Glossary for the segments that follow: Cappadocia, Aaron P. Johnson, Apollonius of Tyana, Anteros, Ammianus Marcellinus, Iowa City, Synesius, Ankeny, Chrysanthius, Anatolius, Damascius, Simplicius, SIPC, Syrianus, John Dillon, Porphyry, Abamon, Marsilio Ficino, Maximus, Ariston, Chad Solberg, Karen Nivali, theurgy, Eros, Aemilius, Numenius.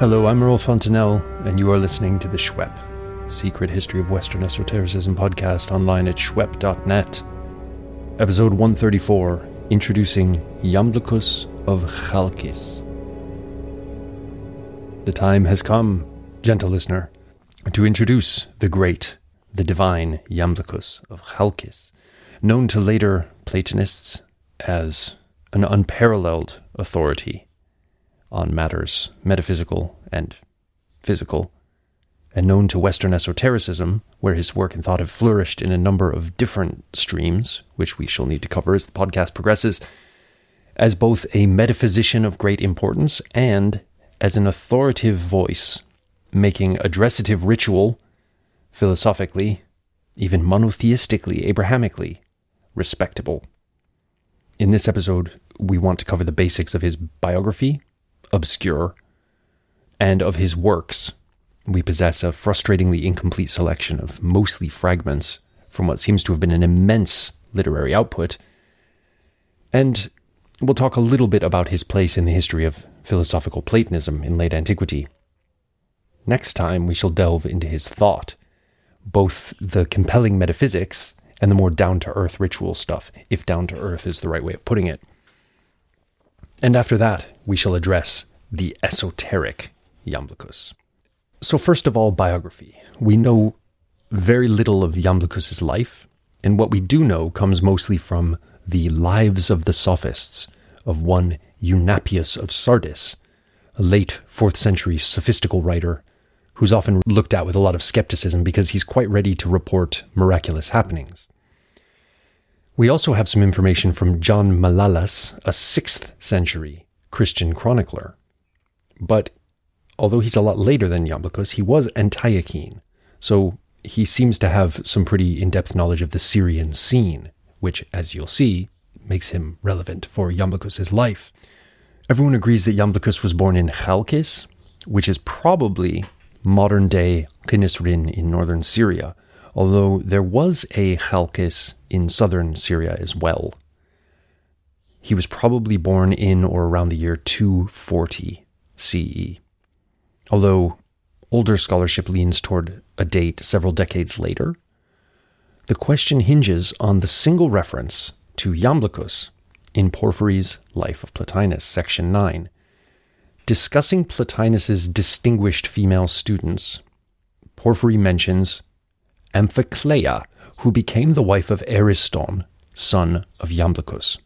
Hello, I'm Earl Fontenelle, and you are listening to the Schwepp, Secret History of Western Esotericism podcast online at schwepp.net. Episode 134, introducing Iamblichus of Chalkis. The time has come, gentle listener, to introduce the great, the divine Iamblichus of Chalkis, known to later Platonists as an unparalleled authority on matters metaphysical and physical, and known to Western esotericism, where his work and thought have flourished in a number of different streams, which we shall need to cover as the podcast progresses, as both a metaphysician of great importance and as an authoritative voice, making addressative ritual, philosophically, even monotheistically, Abrahamically, respectable. In this episode, we want to cover the basics of his biography, obscure, and of his works. We possess a frustratingly incomplete selection of mostly fragments from what seems to have been an immense literary output, and we'll talk a little bit about his place in the history of philosophical Platonism in late antiquity. Next time, we shall delve into his thought, both the compelling metaphysics and the more down-to-earth ritual stuff, if down-to-earth is the right way of putting it. And after that, we shall address the esoteric Iamblichus. So first of all, biography. We know very little of Iamblichus's life, and what we do know comes mostly from the Lives of the Sophists of one Eunapius of Sardis, a late 4th century sophistical writer who's often looked at with a lot of skepticism because he's quite ready to report miraculous happenings. We also have some information from John Malalas, a 6th century Christian chronicler. But although he's a lot later than Iamblichus, he was Antiochene, so he seems to have some pretty in-depth knowledge of the Syrian scene, which, as you'll see, makes him relevant for Iamblichus's life. Everyone agrees that Iamblichus was born in Chalkis, which is probably modern-day Qinnasrin in northern Syria, although there was a Chalkis in southern Syria as well. He was probably born in or around the year 240 CE, although older scholarship leans toward a date several decades later. The question hinges on the single reference to Iamblichus in Porphyry's Life of Plotinus, section 9. Discussing Plotinus's distinguished female students, Porphyry mentions Amphiclea, who became the wife of Ariston, son of Iamblichus.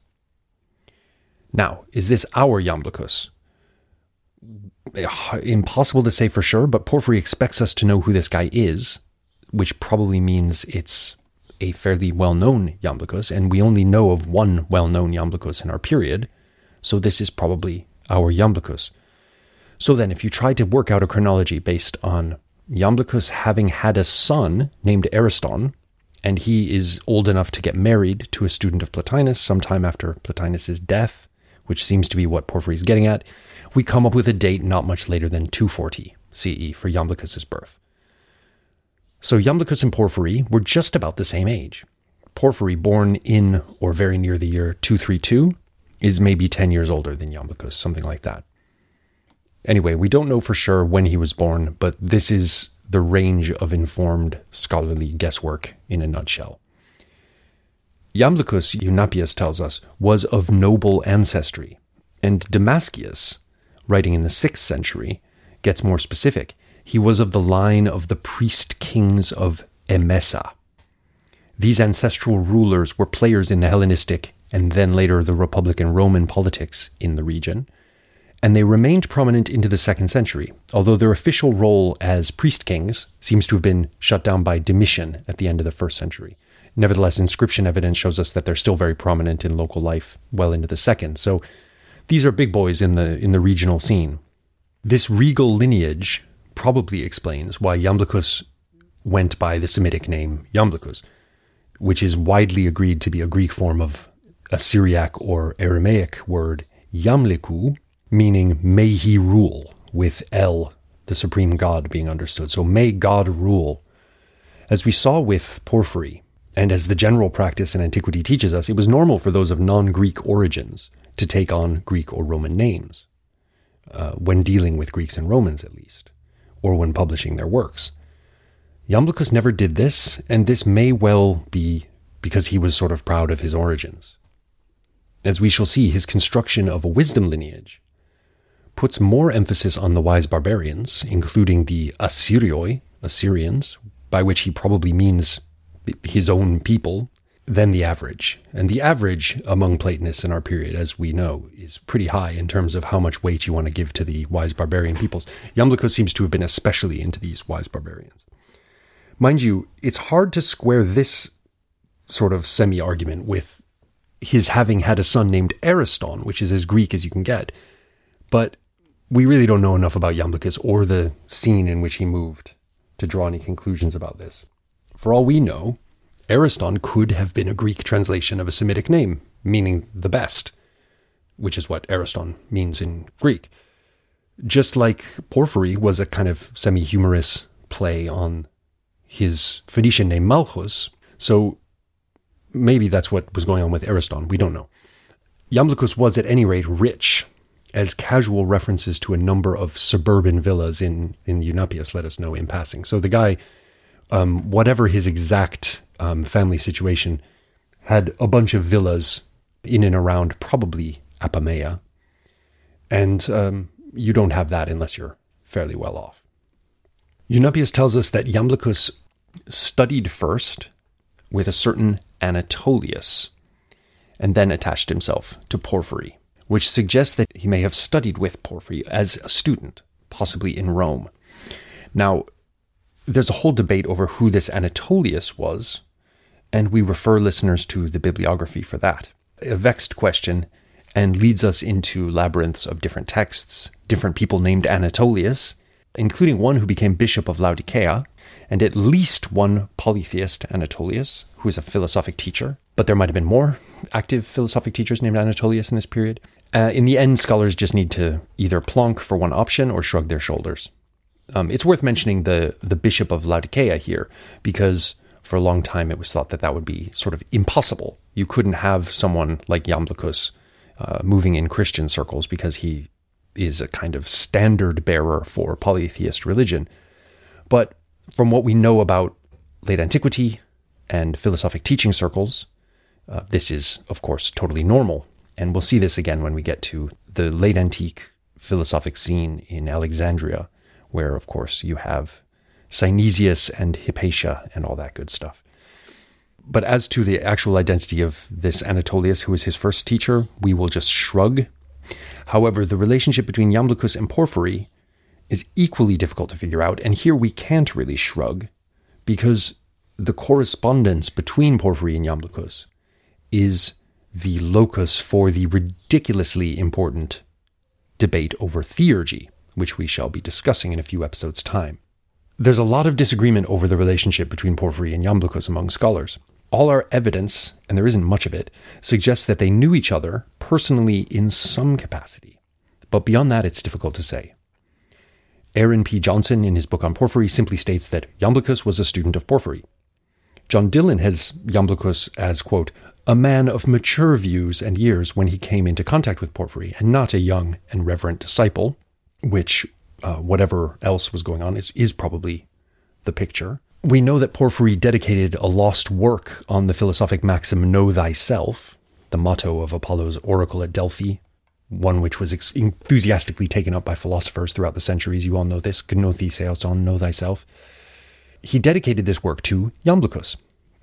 Now, is this our Iamblichus? Impossible to say for sure, but Porphyry expects us to know who this guy is, which probably means it's a fairly well-known Iamblichus, and we only know of one well-known Iamblichus in our period, so this is probably our Iamblichus. So then, if you try to work out a chronology based on Iamblichus having had a son named Ariston, and he is old enough to get married to a student of Plotinus sometime after Plotinus's death, which seems to be what Porphyry's getting at, we come up with a date not much later than 240 CE for Iamblichus's birth. So Iamblichus and Porphyry were just about the same age. Porphyry, born in or very near the year 232, is maybe 10 years older than Iamblichus, something like that. Anyway, we don't know for sure when he was born, but this is the range of informed scholarly guesswork in a nutshell. Iamblichus, Eunapius tells us, was of noble ancestry, and Damascius, writing in the 6th century, gets more specific. He was of the line of the priest-kings of Emesa. These ancestral rulers were players in the Hellenistic and then later the Republican Roman politics in the region, and they remained prominent into the 2nd century, although their official role as priest-kings seems to have been shut down by Domitian at the end of the 1st century. Nevertheless, inscription evidence shows us that they're still very prominent in local life well into the 2nd, so these are big boys in the regional scene. This regal lineage probably explains why Iamblichus went by the Semitic name Iamblichus, which is widely agreed to be a Greek form of a Syriac or Aramaic word, Yamliku, meaning may he rule, with El, the supreme god, being understood. So may God rule. As we saw with Porphyry, and as the general practice in antiquity teaches us, it was normal for those of non-Greek origins to take on Greek or Roman names. when dealing with Greeks and Romans at least, or when publishing their works. Iamblichus never did this, and this may well be because he was sort of proud of his origins. As we shall see, his construction of a wisdom lineage puts more emphasis on the wise barbarians, including the Assyrioi, Assyrians, by which he probably means his own people, than the average. And the average among Platonists in our period, as we know, is pretty high in terms of how much weight you want to give to the wise barbarian peoples. Iamblichus seems to have been especially into these wise barbarians. Mind you, it's hard to square this sort of semi-argument with his having had a son named Ariston, which is as Greek as you can get. But we really don't know enough about Iamblichus or the scene in which he moved to draw any conclusions about this. For all we know, Ariston could have been a Greek translation of a Semitic name, meaning the best, which is what Ariston means in Greek. Just like Porphyry was a kind of semi-humorous play on his Phoenician name Malchus, so maybe that's what was going on with Ariston, we don't know. Iamblichus was at any rate rich, as casual references to a number of suburban villas in Eunapius let us know in passing. So the guy, whatever his exact family situation, had a bunch of villas in and around probably Apamea. And you don't have that unless you're fairly well off. Eunapius tells us that Iamblichus studied first with a certain Anatolius, and then attached himself to Porphyry, which suggests that he may have studied with Porphyry as a student, possibly in Rome. Now, there's a whole debate over who this Anatolius was, and we refer listeners to the bibliography for that. A vexed question, and leads us into labyrinths of different texts, different people named Anatolius, including one who became bishop of Laodicea, and at least one polytheist Anatolius, who is a philosophic teacher. But there might have been more active philosophic teachers named Anatolius in this period. In the end, scholars just need to either plonk for one option or shrug their shoulders. It's worth mentioning the bishop of Laodicea here, because for a long time it was thought that that would be sort of impossible. You couldn't have someone like Iamblichus moving in Christian circles, because he is a kind of standard bearer for polytheist religion. But from what we know about late antiquity and philosophic teaching circles, this is, of course, totally normal. And we'll see this again when we get to the late antique philosophic scene in Alexandria, where, of course, you have Synesius and Hypatia and all that good stuff. But as to the actual identity of this Anatolius, who is his first teacher, we will just shrug. However, the relationship between Iamblichus and Porphyry is equally difficult to figure out, and here we can't really shrug, because the correspondence between Porphyry and Iamblichus is the locus for the ridiculously important debate over theurgy, which we shall be discussing in a few episodes' time. There's a lot of disagreement over the relationship between Porphyry and Iamblichus among scholars. All our evidence, and there isn't much of it, suggests that they knew each other personally in some capacity. But beyond that, it's difficult to say. Aaron P. Johnson, in his book on Porphyry, simply states that Iamblichus was a student of Porphyry. John Dillon has Iamblichus as, quote, a man of mature views and years when he came into contact with Porphyry, and not a young and reverent disciple, which, whatever else was going on, is probably the picture. We know that Porphyry dedicated a lost work on the philosophic maxim, Know Thyself, the motto of Apollo's oracle at Delphi, one which was enthusiastically taken up by philosophers throughout the centuries. You all know this, gnothi, know thyself. He dedicated this work to Iamblichus.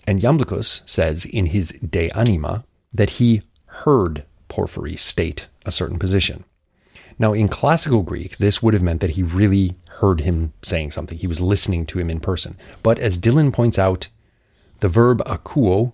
And Iamblichus says in his De Anima that he heard Porphyry state a certain position. Now, in classical Greek, this would have meant that he really heard him saying something. He was listening to him in person. But as Dillon points out, the verb akouo,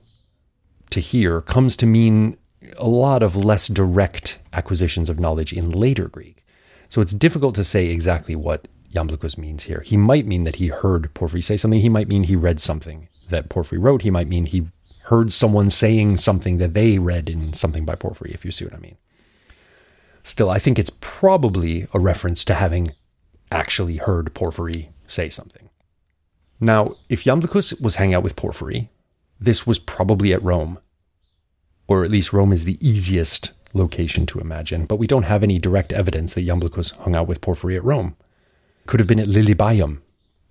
to hear, comes to mean a lot of less direct acquisitions of knowledge in later Greek. So it's difficult to say exactly what Iamblichus means here. He might mean that he heard Porphyry say something. He might mean he read something that Porphyry wrote. He might mean he heard someone saying something that they read in something by Porphyry, if you see what I mean. Still, I think it's probably a reference to having actually heard Porphyry say something. Now, if Iamblichus was hanging out with Porphyry, this was probably at Rome, or at least Rome is the easiest location to imagine, but we don't have any direct evidence that Iamblichus hung out with Porphyry at Rome. Could have been at Lilybæum,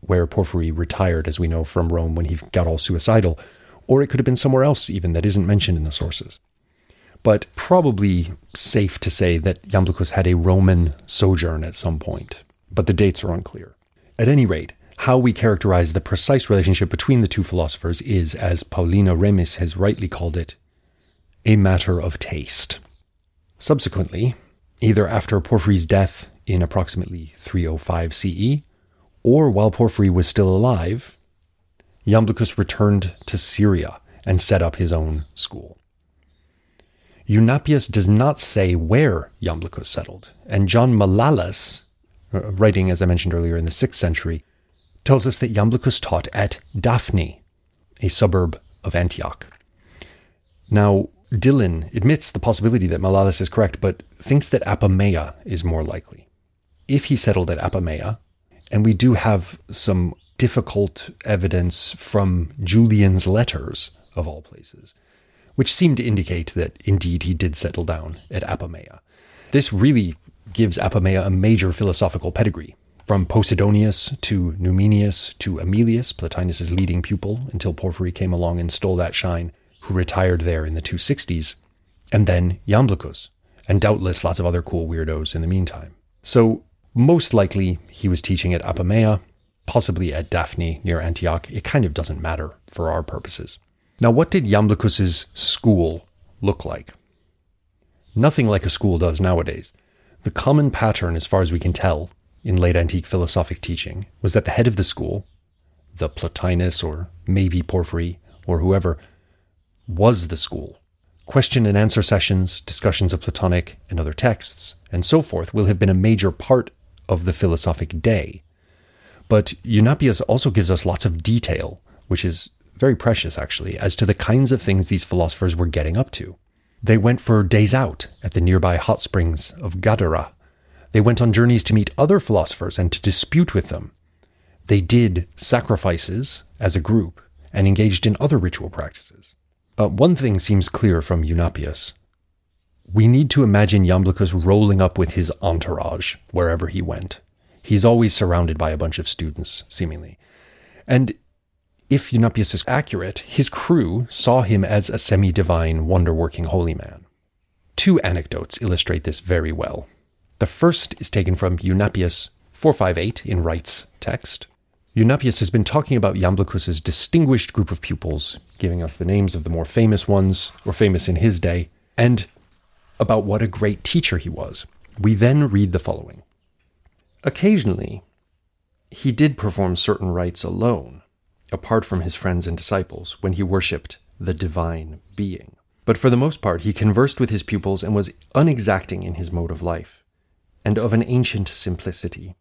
where Porphyry retired, as we know, from Rome when he got all suicidal, or it could have been somewhere else even that isn't mentioned in the sources. But probably safe to say that Iamblichus had a Roman sojourn at some point, but the dates are unclear. At any rate, how we characterize the precise relationship between the two philosophers is, as Paulina Remis has rightly called it, a matter of taste. Subsequently, either after Porphyry's death in approximately 305 CE, or while Porphyry was still alive, Iamblichus returned to Syria and set up his own school. Eunapius does not say where Iamblichus settled, and John Malalas, writing as I mentioned earlier in the 6th century, tells us that Iamblichus taught at Daphne, a suburb of Antioch. Now, Dillon admits the possibility that Malalas is correct, but thinks that Apamea is more likely. If he settled at Apamea, and we do have some difficult evidence from Julian's letters, of all places, which seem to indicate that indeed he did settle down at Apamea. This really gives Apamea a major philosophical pedigree, from Posidonius to Numenius to Aemilius, Plotinus' leading pupil, until Porphyry came along and stole that shine, who retired there in the 260s, and then Iamblichus, and doubtless lots of other cool weirdos in the meantime. So, most likely, he was teaching at Apamea, possibly at Daphne near Antioch. It kind of doesn't matter for our purposes. Now, what did Iamblichus' school look like? Nothing like a school does nowadays. The common pattern, as far as we can tell, in late antique philosophic teaching, was that the head of the school, the Plotinus or maybe Porphyry or whoever, was the school. Question and answer sessions, discussions of Platonic and other texts, and so forth will have been a major part of the philosophic day. But Eunapius also gives us lots of detail, which is very precious actually, as to the kinds of things these philosophers were getting up to. They went for days out at the nearby hot springs of Gadara. They went on journeys to meet other philosophers and to dispute with them. They did sacrifices as a group and engaged in other ritual practices. One thing seems clear from Eunapius. We need to imagine Iamblichus rolling up with his entourage wherever he went. He's always surrounded by a bunch of students, seemingly. And if Eunapius is accurate, his crew saw him as a semi-divine, wonder-working holy man. Two anecdotes illustrate this very well. The first is taken from Eunapius 458 in Wright's text. Eunapius has been talking about Iamblichus' distinguished group of pupils, giving us the names of the more famous ones, or famous in his day, and about what a great teacher he was. We then read the following. Occasionally, he did perform certain rites alone, apart from his friends and disciples, when he worshipped the divine being. But for the most part, he conversed with his pupils and was unexacting in his mode of life, and of an ancient simplicity.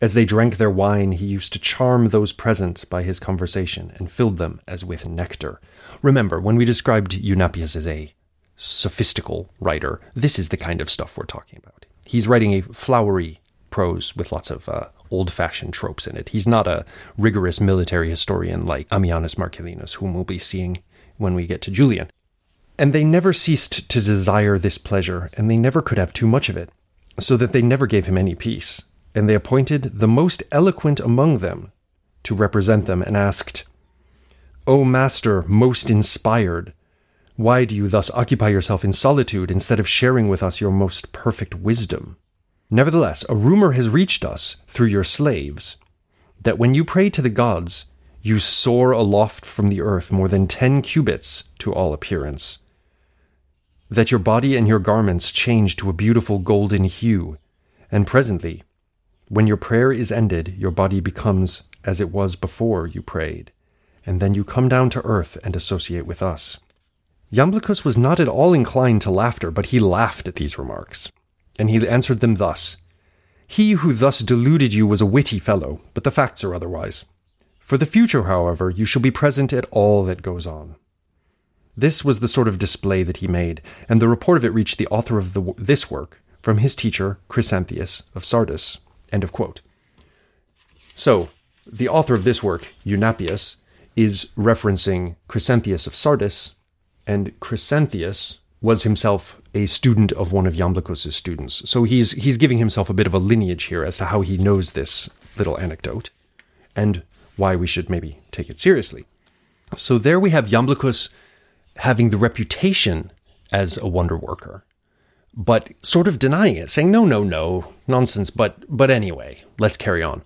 As they drank their wine, he used to charm those present by his conversation and filled them as with nectar. Remember, when we described Eunapius as a sophistical writer, this is the kind of stuff we're talking about. He's writing a flowery prose with lots of old-fashioned tropes in it. He's not a rigorous military historian like Ammianus Marcellinus, whom we'll be seeing when we get to Julian. And they never ceased to desire this pleasure, and they never could have too much of it, so that they never gave him any peace. And they appointed the most eloquent among them to represent them, and asked, "O master, most inspired, why do you thus occupy yourself in solitude instead of sharing with us your most perfect wisdom? Nevertheless, a rumor has reached us through your slaves, that when you pray to the gods, you soar aloft from the earth more than 10 cubits to all appearance, that your body and your garments change to a beautiful golden hue, and presently, when your prayer is ended, your body becomes as it was before you prayed, and then you come down to earth and associate with us." Iamblichus was not at all inclined to laughter, but he laughed at these remarks, and he answered them thus, "He who thus deluded you was a witty fellow, but the facts are otherwise. For the future, however, you shall be present at all that goes on." This was the sort of display that he made, and the report of it reached the author of this work from his teacher, Chrysanthius of Sardis. End of quote. So, the author of this work, Eunapius, is referencing Chrysanthius of Sardis, and Chrysanthius was himself a student of one of Iamblichus's students. So he's giving himself a bit of a lineage here as to how he knows this little anecdote and why we should maybe take it seriously. So there we have Iamblichus having the reputation as a wonder worker, but sort of denying it, saying, no, nonsense, but anyway, let's carry on.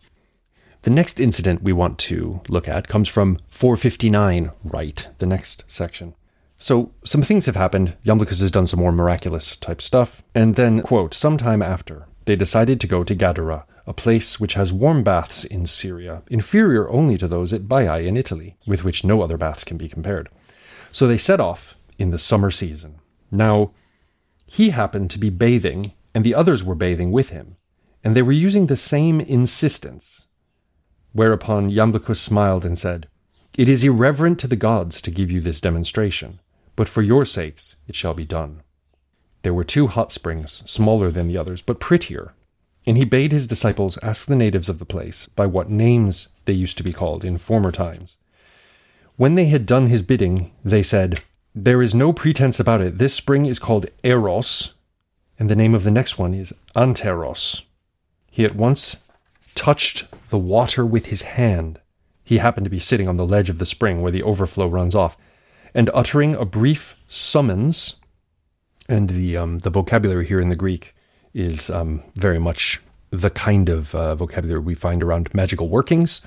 The next incident we want to look at comes from 459, right, the next section. So some things have happened. Iamblichus has done some more miraculous type stuff. And then, quote, sometime after, they decided to go to Gadara, a place which has warm baths in Syria, inferior only to those at Baiae in Italy, with which no other baths can be compared. So they set off in the summer season. Now, he happened to be bathing, and the others were bathing with him, and they were using the same insistence. Whereupon Iamblichus smiled and said, "It is irreverent to the gods to give you this demonstration, but for your sakes it shall be done." There were two hot springs, smaller than the others, but prettier, and he bade his disciples ask the natives of the place by what names they used to be called in former times. When they had done his bidding, they said, "There is no pretense about it. This spring is called Eros, and the name of the next one is Anteros." He at once touched the water with his hand. He happened to be sitting on the ledge of the spring where the overflow runs off, and uttering a brief summons, and the vocabulary here in the Greek is very much the kind of vocabulary we find around magical workings.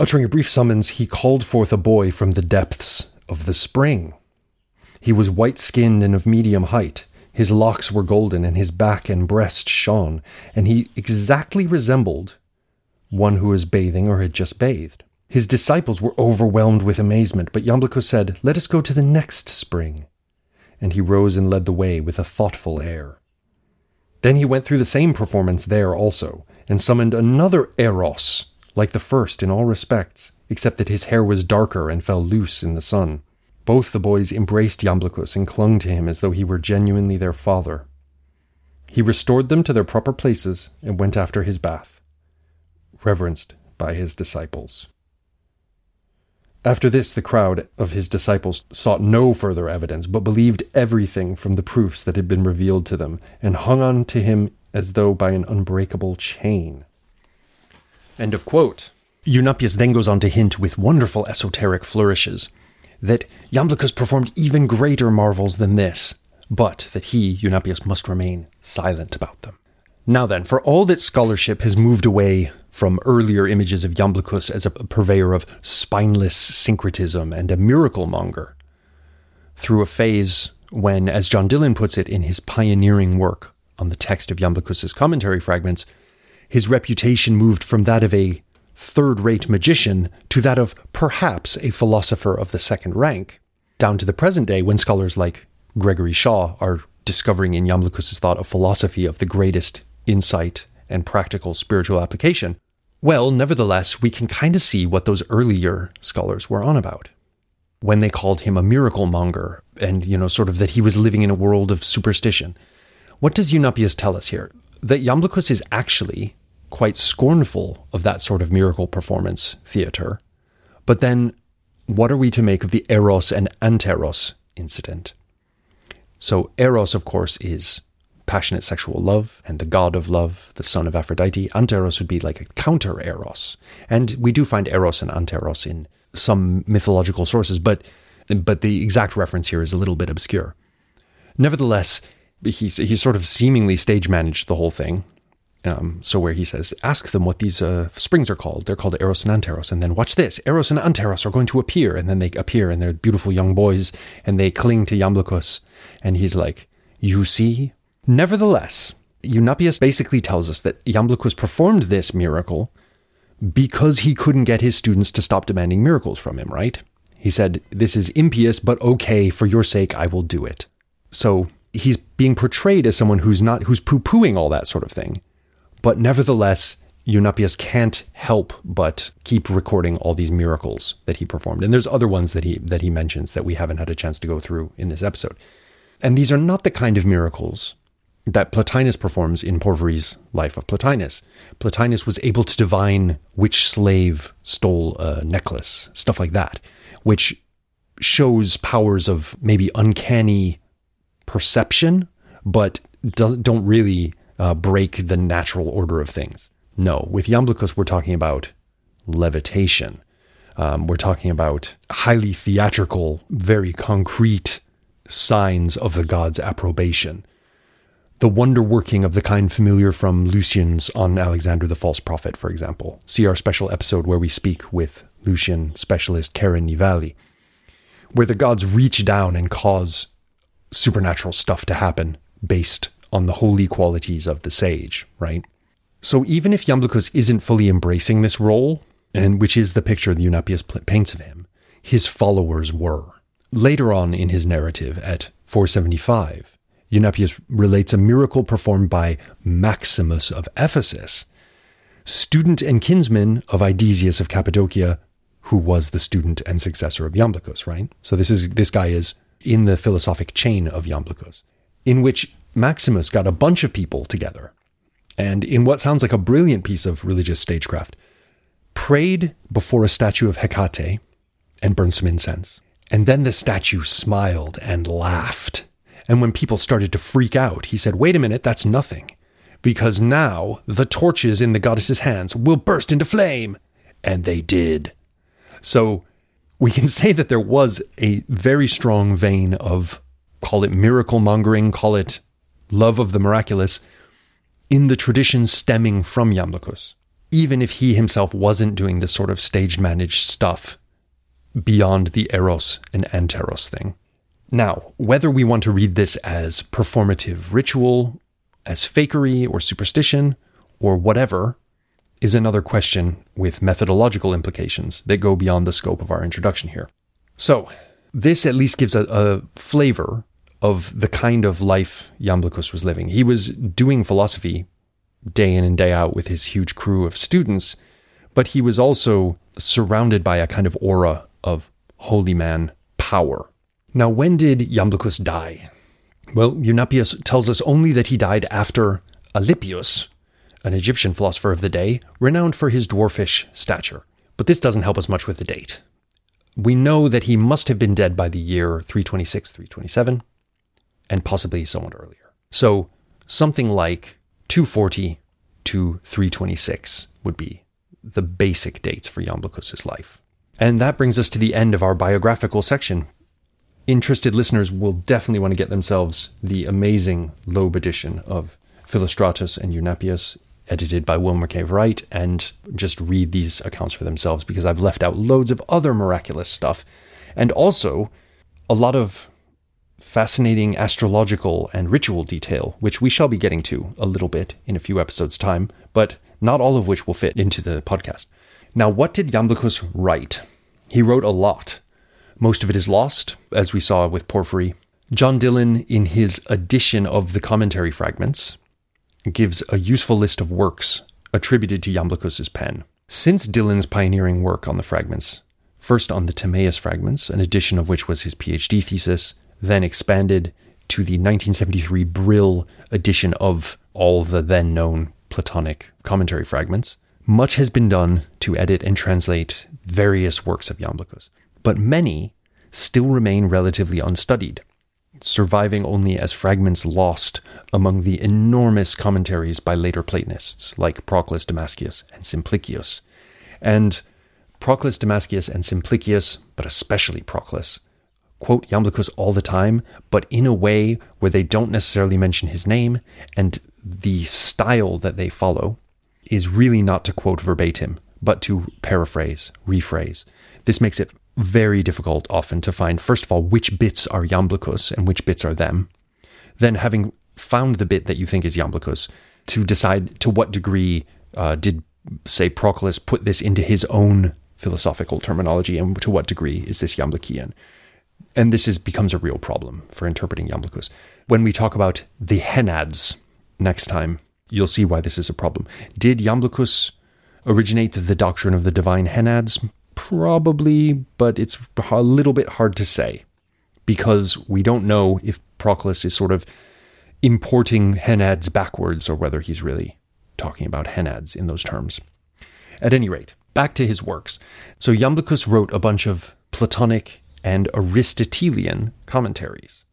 Uttering a brief summons, he called forth a boy from the depths of the spring. He was white-skinned and of medium height. His locks were golden, and his back and breast shone, and he exactly resembled one who was bathing or had just bathed. His disciples were overwhelmed with amazement, but Iamblichus said, "Let us go to the next spring." And he rose and led the way with a thoughtful air. Then he went through the same performance there also, and summoned another Eros, like the first in all respects, except that his hair was darker and fell loose in the sun. Both the boys embraced Iamblichus and clung to him as though he were genuinely their father. He restored them to their proper places and went after his bath, reverenced by his disciples. After this, the crowd of his disciples sought no further evidence, but believed everything from the proofs that had been revealed to them, and hung on to him as though by an unbreakable chain. End of quote. Eunapius then goes on to hint with wonderful esoteric flourishes that Iamblichus performed even greater marvels than this, but that he, Eunapius, must remain silent about them. Now then, for all that scholarship has moved away from earlier images of Iamblichus as a purveyor of spineless syncretism and a miracle-monger, through a phase when, as John Dillon puts it in his pioneering work on the text of Iamblichus's commentary fragments, his reputation moved from that of a third-rate magician to that of perhaps a philosopher of the second rank, down to the present day when scholars like Gregory Shaw are discovering in Iamblichus's thought a philosophy of the greatest insight and practical spiritual application. Well, nevertheless, we can kind of see what those earlier scholars were on about when they called him a miracle monger and, sort of that he was living in a world of superstition. What does Eunapius tell us here? That Iamblichus is actually quite scornful of that sort of miracle performance theater. But then, what are we to make of the Eros and Anteros incident? So Eros, of course, is passionate sexual love, and the god of love, the son of Aphrodite. Anteros would be like a counter-Eros. And we do find Eros and Anteros in some mythological sources, but the exact reference here is a little bit obscure. Nevertheless, he sort of seemingly stage-managed the whole thing. So where he says, ask them what these springs are called. They're called Eros and Anteros. And then watch this. Eros and Anteros are going to appear. And then they appear, and they're beautiful young boys, and they cling to Iamblichus. And he's like, you see? Nevertheless, Eunapius basically tells us that Iamblichus performed this miracle because he couldn't get his students to stop demanding miracles from him, right? He said, this is impious, but okay, for your sake, I will do it. So he's being portrayed as someone who's poo-pooing all that sort of thing. But nevertheless, Eunapius can't help but keep recording all these miracles that he performed. And there's other ones that he mentions that we haven't had a chance to go through in this episode. And these are not the kind of miracles that Plotinus performs in Porphyry's Life of Plotinus. Plotinus was able to divine which slave stole a necklace, stuff like that, which shows powers of maybe uncanny perception, but don't really break the natural order of things. No, with Iamblichus, we're talking about levitation. We're talking about highly theatrical, very concrete signs of the god's approbation. The wonder-working of the kind familiar from Lucian's on Alexander the False Prophet, for example. See our special episode where we speak with Lucian specialist Karen Nivali, where the gods reach down and cause supernatural stuff to happen based on the holy qualities of the sage, right? So even if Iamblichus isn't fully embracing this role, and which is the picture the Eunapius paints of him, his followers were. Later on in his narrative at 475, Eunapius relates a miracle performed by Maximus of Ephesus, student and kinsman of Idesias of Cappadocia, who was the student and successor of Iamblichus, right? So this guy is in the philosophic chain of Iamblichus, in which Maximus got a bunch of people together, and in what sounds like a brilliant piece of religious stagecraft, prayed before a statue of Hecate and burned some incense. And then the statue smiled and laughed. And when people started to freak out, he said, wait a minute, that's nothing, because now the torches in the goddess's hands will burst into flame. And they did. So we can say that there was a very strong vein of, call it miracle mongering, call it love of the miraculous, in the tradition stemming from Iamblichus, even if he himself wasn't doing this sort of stage managed stuff beyond the Eros and Anteros thing. Now, whether we want to read this as performative ritual, as fakery or superstition, or whatever, is another question with methodological implications that go beyond the scope of our introduction here. So, this at least gives a flavor of the kind of life Iamblichus was living. He was doing philosophy day in and day out with his huge crew of students, but he was also surrounded by a kind of aura of holy man power. Now, when did Iamblichus die? Well, Eunapius tells us only that he died after Alypius, an Egyptian philosopher of the day, renowned for his dwarfish stature. But this doesn't help us much with the date. We know that he must have been dead by the year 326, 327, and possibly somewhat earlier. So something like 240 to 326 would be the basic dates for Iamblichus' life. And that brings us to the end of our biographical section. Interested listeners will definitely want to get themselves the amazing Loeb edition of Philostratus and Eunapius, edited by Wilmer K. Wright, and just read these accounts for themselves, because I've left out loads of other miraculous stuff, and also a lot of fascinating astrological and ritual detail, which we shall be getting to a little bit in a few episodes' time, but not all of which will fit into the podcast. Now, what did Iamblichus write? He wrote a lot. Most of it is lost, as we saw with Porphyry. John Dillon, in his edition of the commentary fragments, gives a useful list of works attributed to Iamblichus's pen. Since Dillon's pioneering work on the fragments, first on the Timaeus fragments, an edition of which was his PhD thesis, then expanded to the 1973 Brill edition of all the then-known Platonic commentary fragments, much has been done to edit and translate various works of Iamblichus, but many still remain relatively unstudied, surviving only as fragments lost among the enormous commentaries by later Platonists like Proclus, Damascius, and Simplicius. And Proclus, Damascius, and Simplicius, but especially Proclus, quote Iamblichus all the time, but in a way where they don't necessarily mention his name, and the style that they follow is really not to quote verbatim, but to paraphrase, rephrase. This makes it very difficult often to find, first of all, which bits are Iamblichus and which bits are them. Then, having found the bit that you think is Iamblichus, to decide to what degree did, say, Proclus put this into his own philosophical terminology, and to what degree is this Iamblichian. And this becomes a real problem for interpreting Iamblichus. When we talk about the Henads next time, you'll see why this is a problem. Did Iamblichus originate the doctrine of the divine Henads? Probably, but it's a little bit hard to say, because we don't know if Proclus is sort of importing Henads backwards or whether he's really talking about Henads in those terms. At any rate, back to his works. So Iamblichus wrote a bunch of Platonic and Aristotelian commentaries,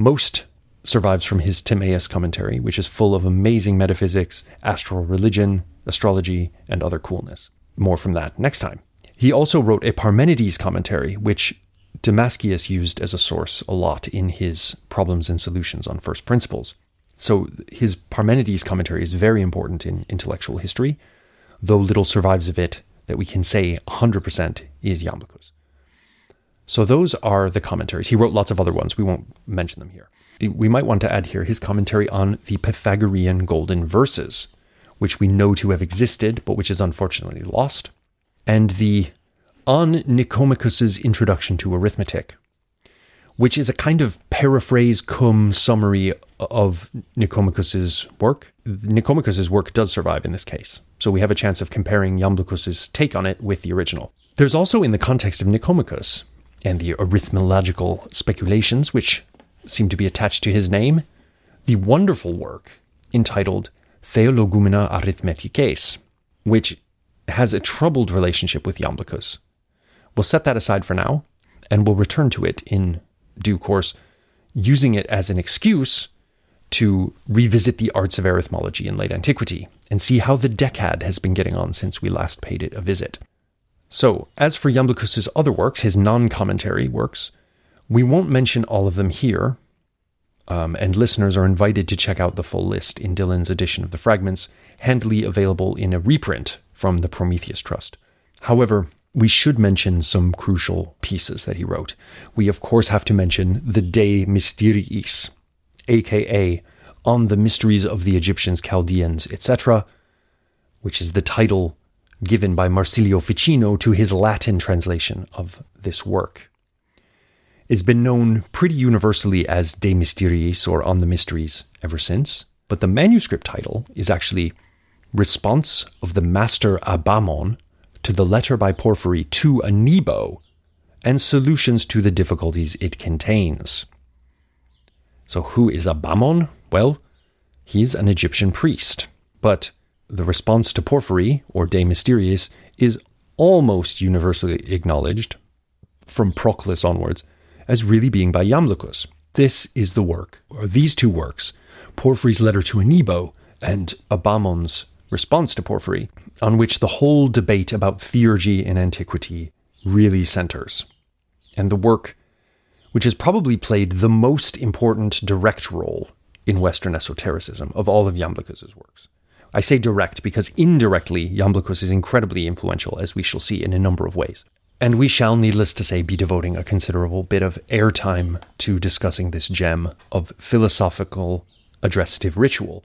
Most survives from his Timaeus commentary, which is full of amazing metaphysics, astral religion, astrology, and other coolness. More from that next time. He also wrote a Parmenides commentary, which Damascius used as a source a lot in his Problems and Solutions on First Principles. So his Parmenides commentary is very important in intellectual history, though little survives of it that we can say 100% is Iamblichus. So those are the commentaries. He wrote lots of other ones. We won't mention them here. We might want to add here his commentary on the Pythagorean Golden Verses, which we know to have existed, but which is unfortunately lost, and the On Nicomachus's Introduction to Arithmetic, which is a kind of paraphrase cum summary of Nicomachus's work. Nicomachus's work does survive in this case, so we have a chance of comparing Iamblichus's take on it with the original. There's also, in the context of Nicomachus and the arithmological speculations which seem to be attached to his name, the wonderful work entitled Theologumena Arithmetices, which has a troubled relationship with Iamblichus. We'll set that aside for now, and we'll return to it in due course, using it as an excuse to revisit the arts of arithmology in late antiquity, and see how the Decad has been getting on since we last paid it a visit. So, as for Iamblichus's other works, his non-commentary works, we won't mention all of them here, and listeners are invited to check out the full list in Dillon's edition of the Fragments, handily available in a reprint from the Prometheus Trust. However, we should mention some crucial pieces that he wrote. We, of course, have to mention the De Mysteriis, aka On the Mysteries of the Egyptians, Chaldeans, etc., which is the title given by Marsilio Ficino to his Latin translation of this work. It's been known pretty universally as De Mysteriis, or On the Mysteries, ever since, but the manuscript title is actually Response of the Master Abamon to the Letter by Porphyry to a Nebo, and Solutions to the Difficulties it Contains. So who is Abamon? Well, he's an Egyptian priest, but the response to Porphyry, or De Mysteriis, is almost universally acknowledged, from Proclus onwards, as really being by Iamblichus. This is the work, or these two works, Porphyry's Letter to a Nebo and Abamon's Response to Porphyry, on which the whole debate about theurgy in antiquity really centers. And the work, which has probably played the most important direct role in Western esotericism of all of Iamblichus's works. I say direct because indirectly Iamblichus is incredibly influential, as we shall see in a number of ways. And we shall, needless to say, be devoting a considerable bit of airtime to discussing this gem of philosophical addressative ritual,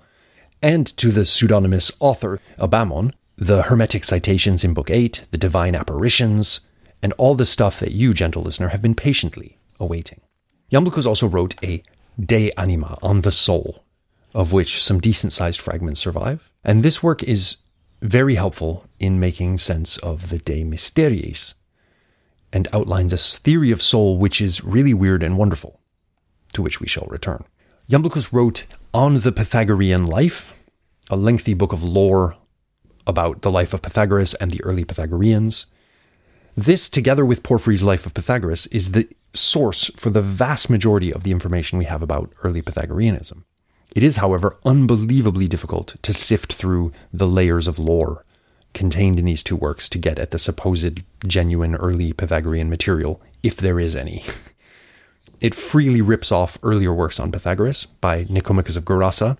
and to the pseudonymous author, Abamon, the hermetic citations in Book 8, the divine apparitions, and all the stuff that you, gentle listener, have been patiently awaiting. Iamblichus also wrote a De Anima, On the Soul, of which some decent-sized fragments survive, and this work is very helpful in making sense of the De Mysteriis, and outlines a theory of soul which is really weird and wonderful, to which we shall return. Iamblichus wrote On the Pythagorean Life, a lengthy book of lore about the life of Pythagoras and the early Pythagoreans. This, together with Porphyry's Life of Pythagoras, is the source for the vast majority of the information we have about early Pythagoreanism. It is, however, unbelievably difficult to sift through the layers of lore contained in these two works to get at the supposed genuine early Pythagorean material, if there is any. It freely rips off earlier works on Pythagoras by Nicomachus of Gerasa,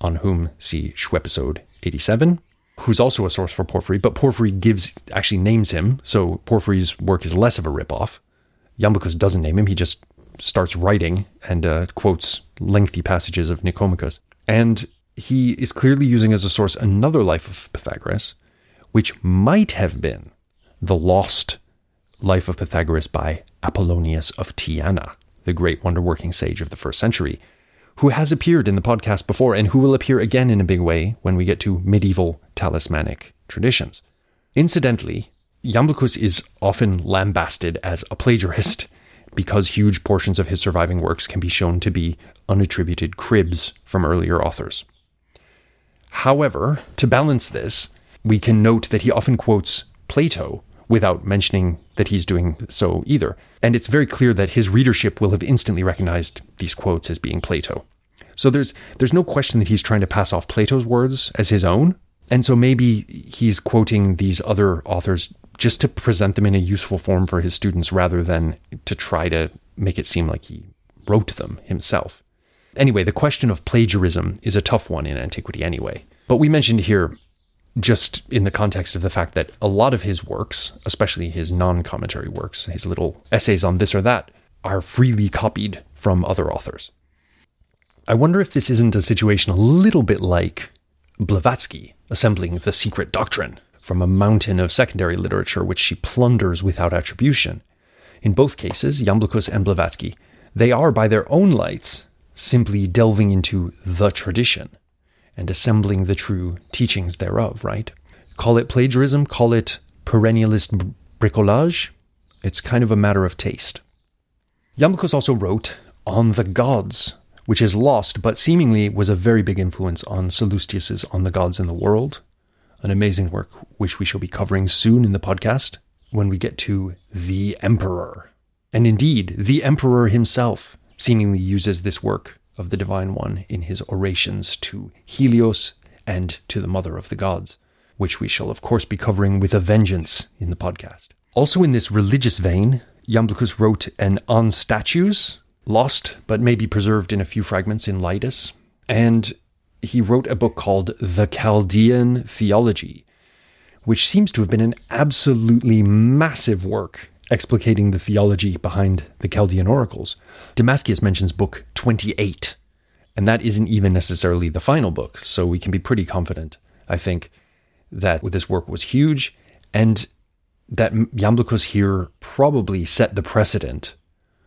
on whom see Schwepp episode 87, who's also a source for Porphyry, but Porphyry actually names him, so Porphyry's work is less of a rip-off. Iamblichus doesn't name him, he just starts writing and quotes lengthy passages of Nicomachus. And he is clearly using as a source another life of Pythagoras, which might have been the lost Life of Pythagoras by Apollonius of Tyana, the great wonder-working sage of the 1st century, who has appeared in the podcast before and who will appear again in a big way when we get to medieval talismanic traditions. Incidentally, Iamblichus is often lambasted as a plagiarist because huge portions of his surviving works can be shown to be unattributed cribs from earlier authors. However, to balance this, we can note that he often quotes Plato without mentioning that he's doing so either. And it's very clear that his readership will have instantly recognized these quotes as being Plato. So there's no question that he's trying to pass off Plato's words as his own. And so maybe he's quoting these other authors just to present them in a useful form for his students rather than to try to make it seem like he wrote them himself. Anyway, the question of plagiarism is a tough one in antiquity anyway. But we mentioned here, just in the context of the fact that a lot of his works, especially his non-commentary works, his little essays on this or that, are freely copied from other authors. I wonder if this isn't a situation a little bit like Blavatsky assembling the Secret Doctrine from a mountain of secondary literature which she plunders without attribution. In both cases, Iamblichus and Blavatsky, they are by their own lights simply delving into the tradition and assembling the true teachings thereof, right? Call it plagiarism, call it perennialist bricolage. It's kind of a matter of taste. Iamblichus also wrote On the Gods, which is lost, but seemingly was a very big influence on Sallustius's On the Gods and the World, an amazing work which we shall be covering soon in the podcast when we get to the Emperor. And indeed, the Emperor himself seemingly uses this work of the Divine One in his orations to Helios and to the Mother of the Gods, which we shall of course be covering with a vengeance in the podcast. Also in this religious vein, Iamblichus wrote an On Statues, lost but may be preserved in a few fragments in Lydus, and he wrote a book called The Chaldean Theology, which seems to have been an absolutely massive work explicating the theology behind the Chaldean oracles. Damascius mentions book 28, and that isn't even necessarily the final book, so we can be pretty confident, I think, that this work was huge, and that Iamblichus here probably set the precedent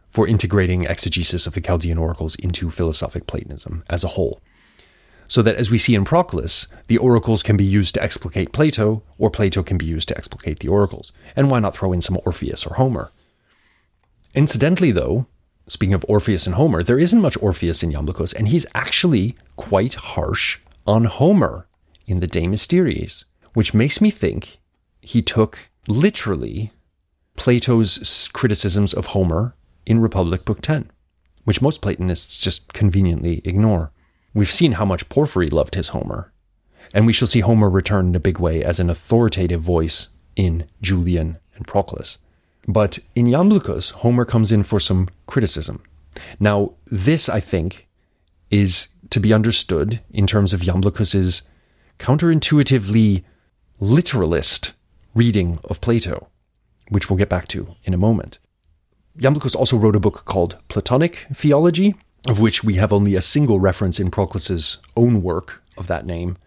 for integrating exegesis of the Chaldean oracles into philosophic Platonism as a whole, so that, as we see in Proclus, the oracles can be used to explicate Plato, or Plato can be used to explicate the oracles. And why not throw in some Orpheus or Homer? Incidentally, though, speaking of Orpheus and Homer, there isn't much Orpheus in Iamblichus, and he's actually quite harsh on Homer in the De Mysteriis, which makes me think he took, literally, Plato's criticisms of Homer in Republic Book 10, which most Platonists just conveniently ignore. We've seen how much Porphyry loved his Homer, and we shall see Homer return in a big way as an authoritative voice in Julian and Proclus. But in Iamblichus, Homer comes in for some criticism. Now, this, I think, is to be understood in terms of Iamblichus's counterintuitively literalist reading of Plato, which we'll get back to in a moment. Iamblichus also wrote a book called Platonic Theology, of which we have only a single reference in Proclus's own work of that name.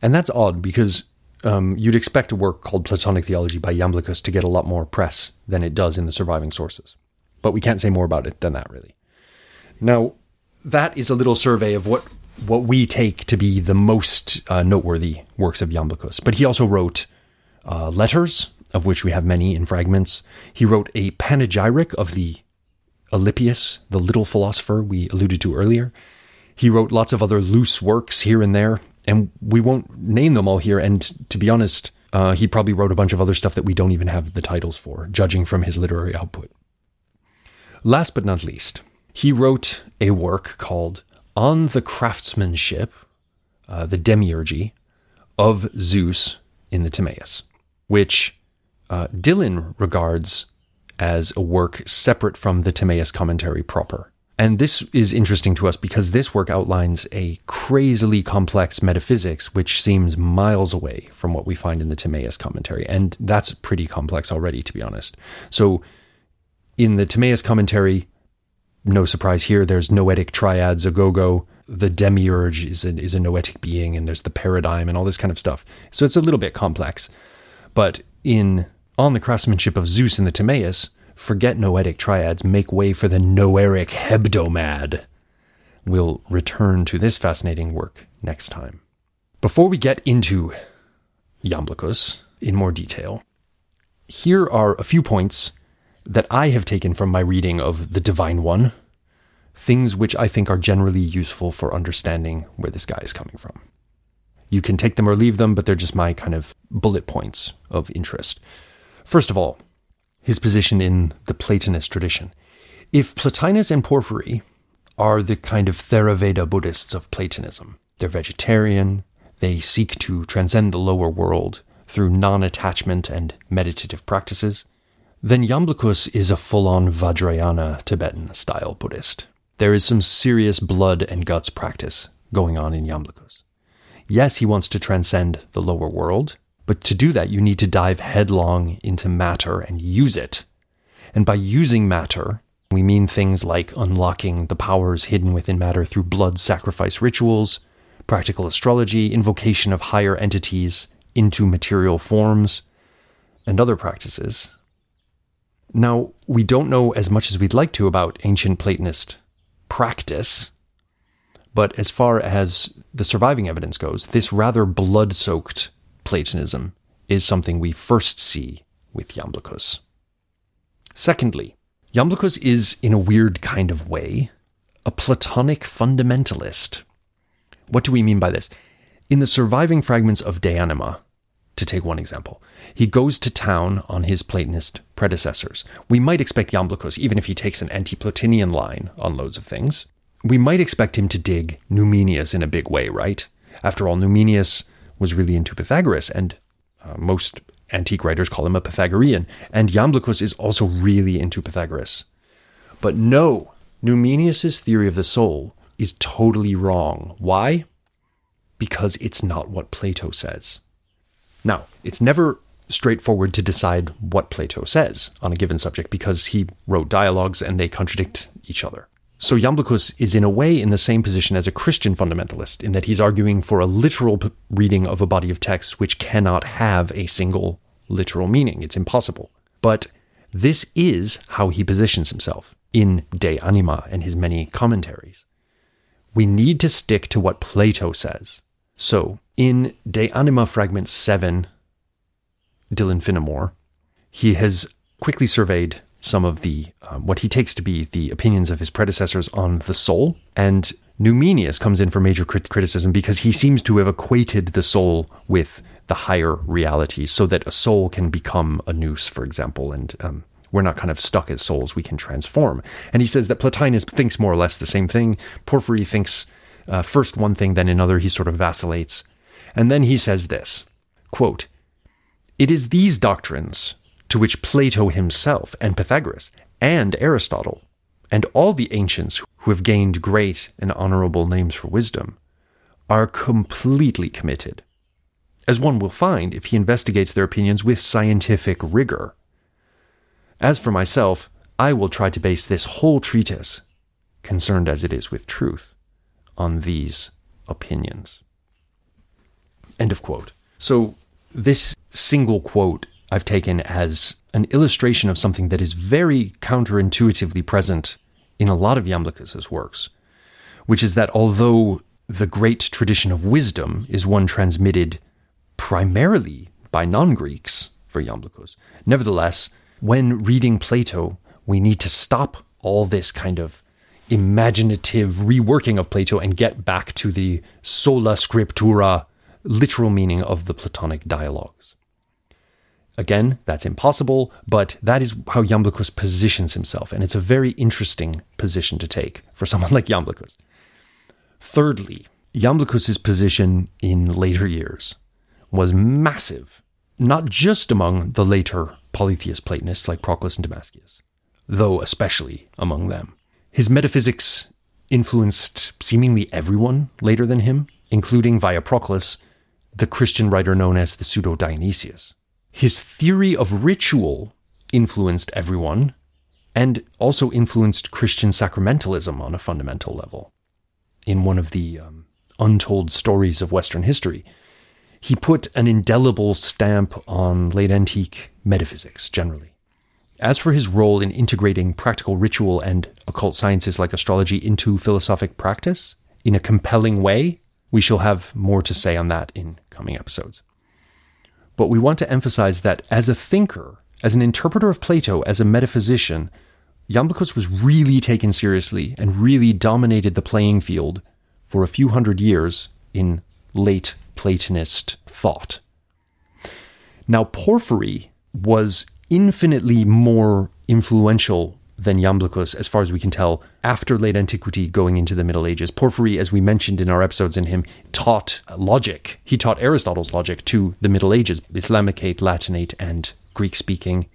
And that's odd because you'd expect a work called Platonic Theology by Iamblichus to get a lot more press than it does in the surviving sources. But we can't say more about it than that, really. Now, that is a little survey of what we take to be the most noteworthy works of Iamblichus. But he also wrote letters, of which we have many in fragments. He wrote a panegyric of the Eunapius, the little philosopher we alluded to earlier. He wrote lots of other loose works here and there, and we won't name them all here, and to be honest, he probably wrote a bunch of other stuff that we don't even have the titles for, judging from his literary output. Last but not least, he wrote a work called On the Craftsmanship, the Demiurgy, of Zeus in the Timaeus, which Dillon regards as a work separate from the Timaeus commentary proper. And this is interesting to us because this work outlines a crazily complex metaphysics which seems miles away from what we find in the Timaeus commentary. And that's pretty complex already, to be honest. So in the Timaeus commentary, no surprise here, there's noetic triads agogo. The demiurge is a noetic being, and there's the paradigm and all this kind of stuff. So it's a little bit complex. But in On the Craftsmanship of Zeus in the Timaeus, forget noetic triads, make way for the noeric hebdomad. We'll return to this fascinating work next time. Before we get into Iamblichus in more detail, here are a few points that I have taken from my reading of The Divine One, things which I think are generally useful for understanding where this guy is coming from. You can take them or leave them, but they're just my kind of bullet points of interest. First of all, his position in the Platonist tradition. If Plotinus and Porphyry are the kind of Theravada Buddhists of Platonism, they're vegetarian, they seek to transcend the lower world through non-attachment and meditative practices, then Iamblichus is a full-on Vajrayana Tibetan-style Buddhist. There is some serious blood and guts practice going on in Iamblichus. Yes, he wants to transcend the lower world, but to do that, you need to dive headlong into matter and use it. And by using matter, we mean things like unlocking the powers hidden within matter through blood sacrifice rituals, practical astrology, invocation of higher entities into material forms, and other practices. Now, we don't know as much as we'd like to about ancient Platonist practice, but as far as the surviving evidence goes, this rather blood-soaked Platonism is something we first see with Iamblichus. Secondly, Iamblichus is, in a weird kind of way, a Platonic fundamentalist. What do we mean by this? In the surviving fragments of De Anima, to take one example, he goes to town on his Platonist predecessors. We might expect Iamblichus, even if he takes an anti-Plotinian line on loads of things, we might expect him to dig Numenius in a big way, right? After all, Numenius was really into Pythagoras, and most antique writers call him a Pythagorean, and Iamblichus is also really into Pythagoras. But no, Numenius's theory of the soul is totally wrong. Why? Because it's not what Plato says. Now, it's never straightforward to decide what Plato says on a given subject because he wrote dialogues and they contradict each other. So Iamblichus is in a way in the same position as a Christian fundamentalist in that he's arguing for a literal reading of a body of texts which cannot have a single literal meaning. It's impossible. But this is how he positions himself in De Anima and his many commentaries. We need to stick to what Plato says. So in De Anima Fragment 7, Dillon Finnemore, he has quickly surveyed some of the what he takes to be the opinions of his predecessors on the soul. And Numenius comes in for major criticism because he seems to have equated the soul with the higher reality so that a soul can become a noose, for example, and we're not kind of stuck as souls, we can transform. And he says that Plotinus thinks more or less the same thing. Porphyry thinks first one thing, then another. He sort of vacillates. And then he says this, quote, "It is these doctrines to which Plato himself and Pythagoras and Aristotle and all the ancients who have gained great and honorable names for wisdom are completely committed, as one will find if he investigates their opinions with scientific rigor. As for myself, I will try to base this whole treatise, concerned as it is with truth, on these opinions." End of quote. So this single quote I've taken as an illustration of something that is very counterintuitively present in a lot of Iamblichus's works, which is that although the great tradition of wisdom is one transmitted primarily by non-Greeks for Iamblichus, nevertheless, when reading Plato, we need to stop all this kind of imaginative reworking of Plato and get back to the sola scriptura, literal meaning of the Platonic dialogues. Again, that's impossible, but that is how Iamblichus positions himself, and it's a very interesting position to take for someone like Iamblichus. Thirdly, Iamblichus's position in later years was massive, not just among the later polytheist Platonists like Proclus and Damascius, though especially among them. His metaphysics influenced seemingly everyone later than him, including, via Proclus, the Christian writer known as the Pseudo-Dionysius. His theory of ritual influenced everyone, and also influenced Christian sacramentalism on a fundamental level. In one of the untold stories of Western history, he put an indelible stamp on late antique metaphysics generally. As for his role in integrating practical ritual and occult sciences like astrology into philosophic practice in a compelling way, we shall have more to say on that in coming episodes. But we want to emphasize that as a thinker, as an interpreter of Plato, as a metaphysician, Iamblichus was really taken seriously and really dominated the playing field for a few hundred years in late Platonist thought. Now, Porphyry was infinitely more influential than Iamblichus, as far as we can tell, after late antiquity going into the Middle Ages. Porphyry, as we mentioned in our episodes in him, taught logic. He taught Aristotle's logic to the Middle Ages, Islamicate, Latinate, and Greek-speaking,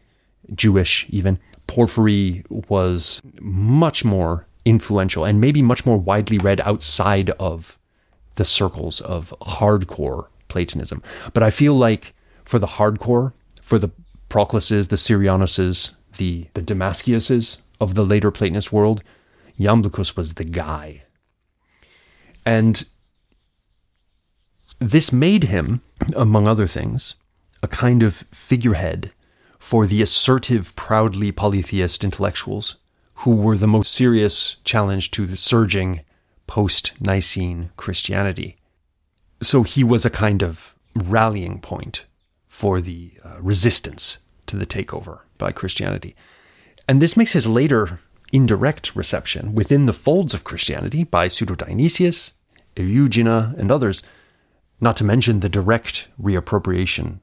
Jewish even. Porphyry was much more influential and maybe much more widely read outside of the circles of hardcore Platonism. But I feel like for the hardcore, for the Procluses, the Syrianuses, the Damasciuses of the later Platonist world, Iamblichus was the guy. And this made him, among other things, a kind of figurehead for the assertive, proudly polytheist intellectuals who were the most serious challenge to the surging post-Nicene Christianity. So he was a kind of rallying point for the resistance to the takeover by Christianity. And this makes his later indirect reception within the folds of Christianity by Pseudo-Dionysius, Eugena, and others, not to mention the direct reappropriation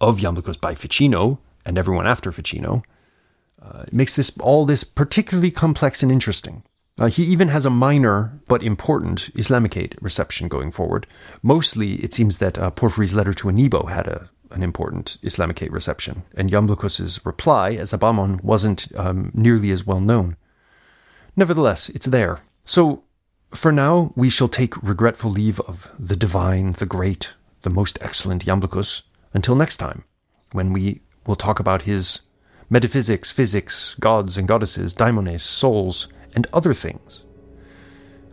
of Iamblichus by Ficino and everyone after Ficino, makes all this particularly complex and interesting. He even has a minor but important Islamicate reception going forward. Mostly, it seems that Porphyry's letter to Enibo had an important Islamicate reception, and Iamblichus's reply as Abamon wasn't nearly as well known. Nevertheless, it's there. So, for now, we shall take regretful leave of the divine, the great, the most excellent Iamblichus, until next time, when we will talk about his metaphysics, physics, gods and goddesses, daimones, souls, and other things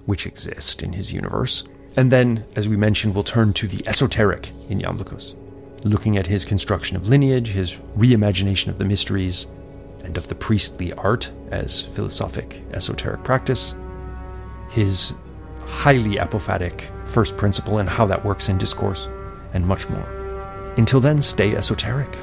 which exist in his universe. And then, as we mentioned, we'll turn to the esoteric in Iamblichus, looking at his construction of lineage, his reimagination of the mysteries, and of the priestly art as philosophic esoteric practice, his highly apophatic first principle and how that works in discourse, and much more. Until then, stay esoteric.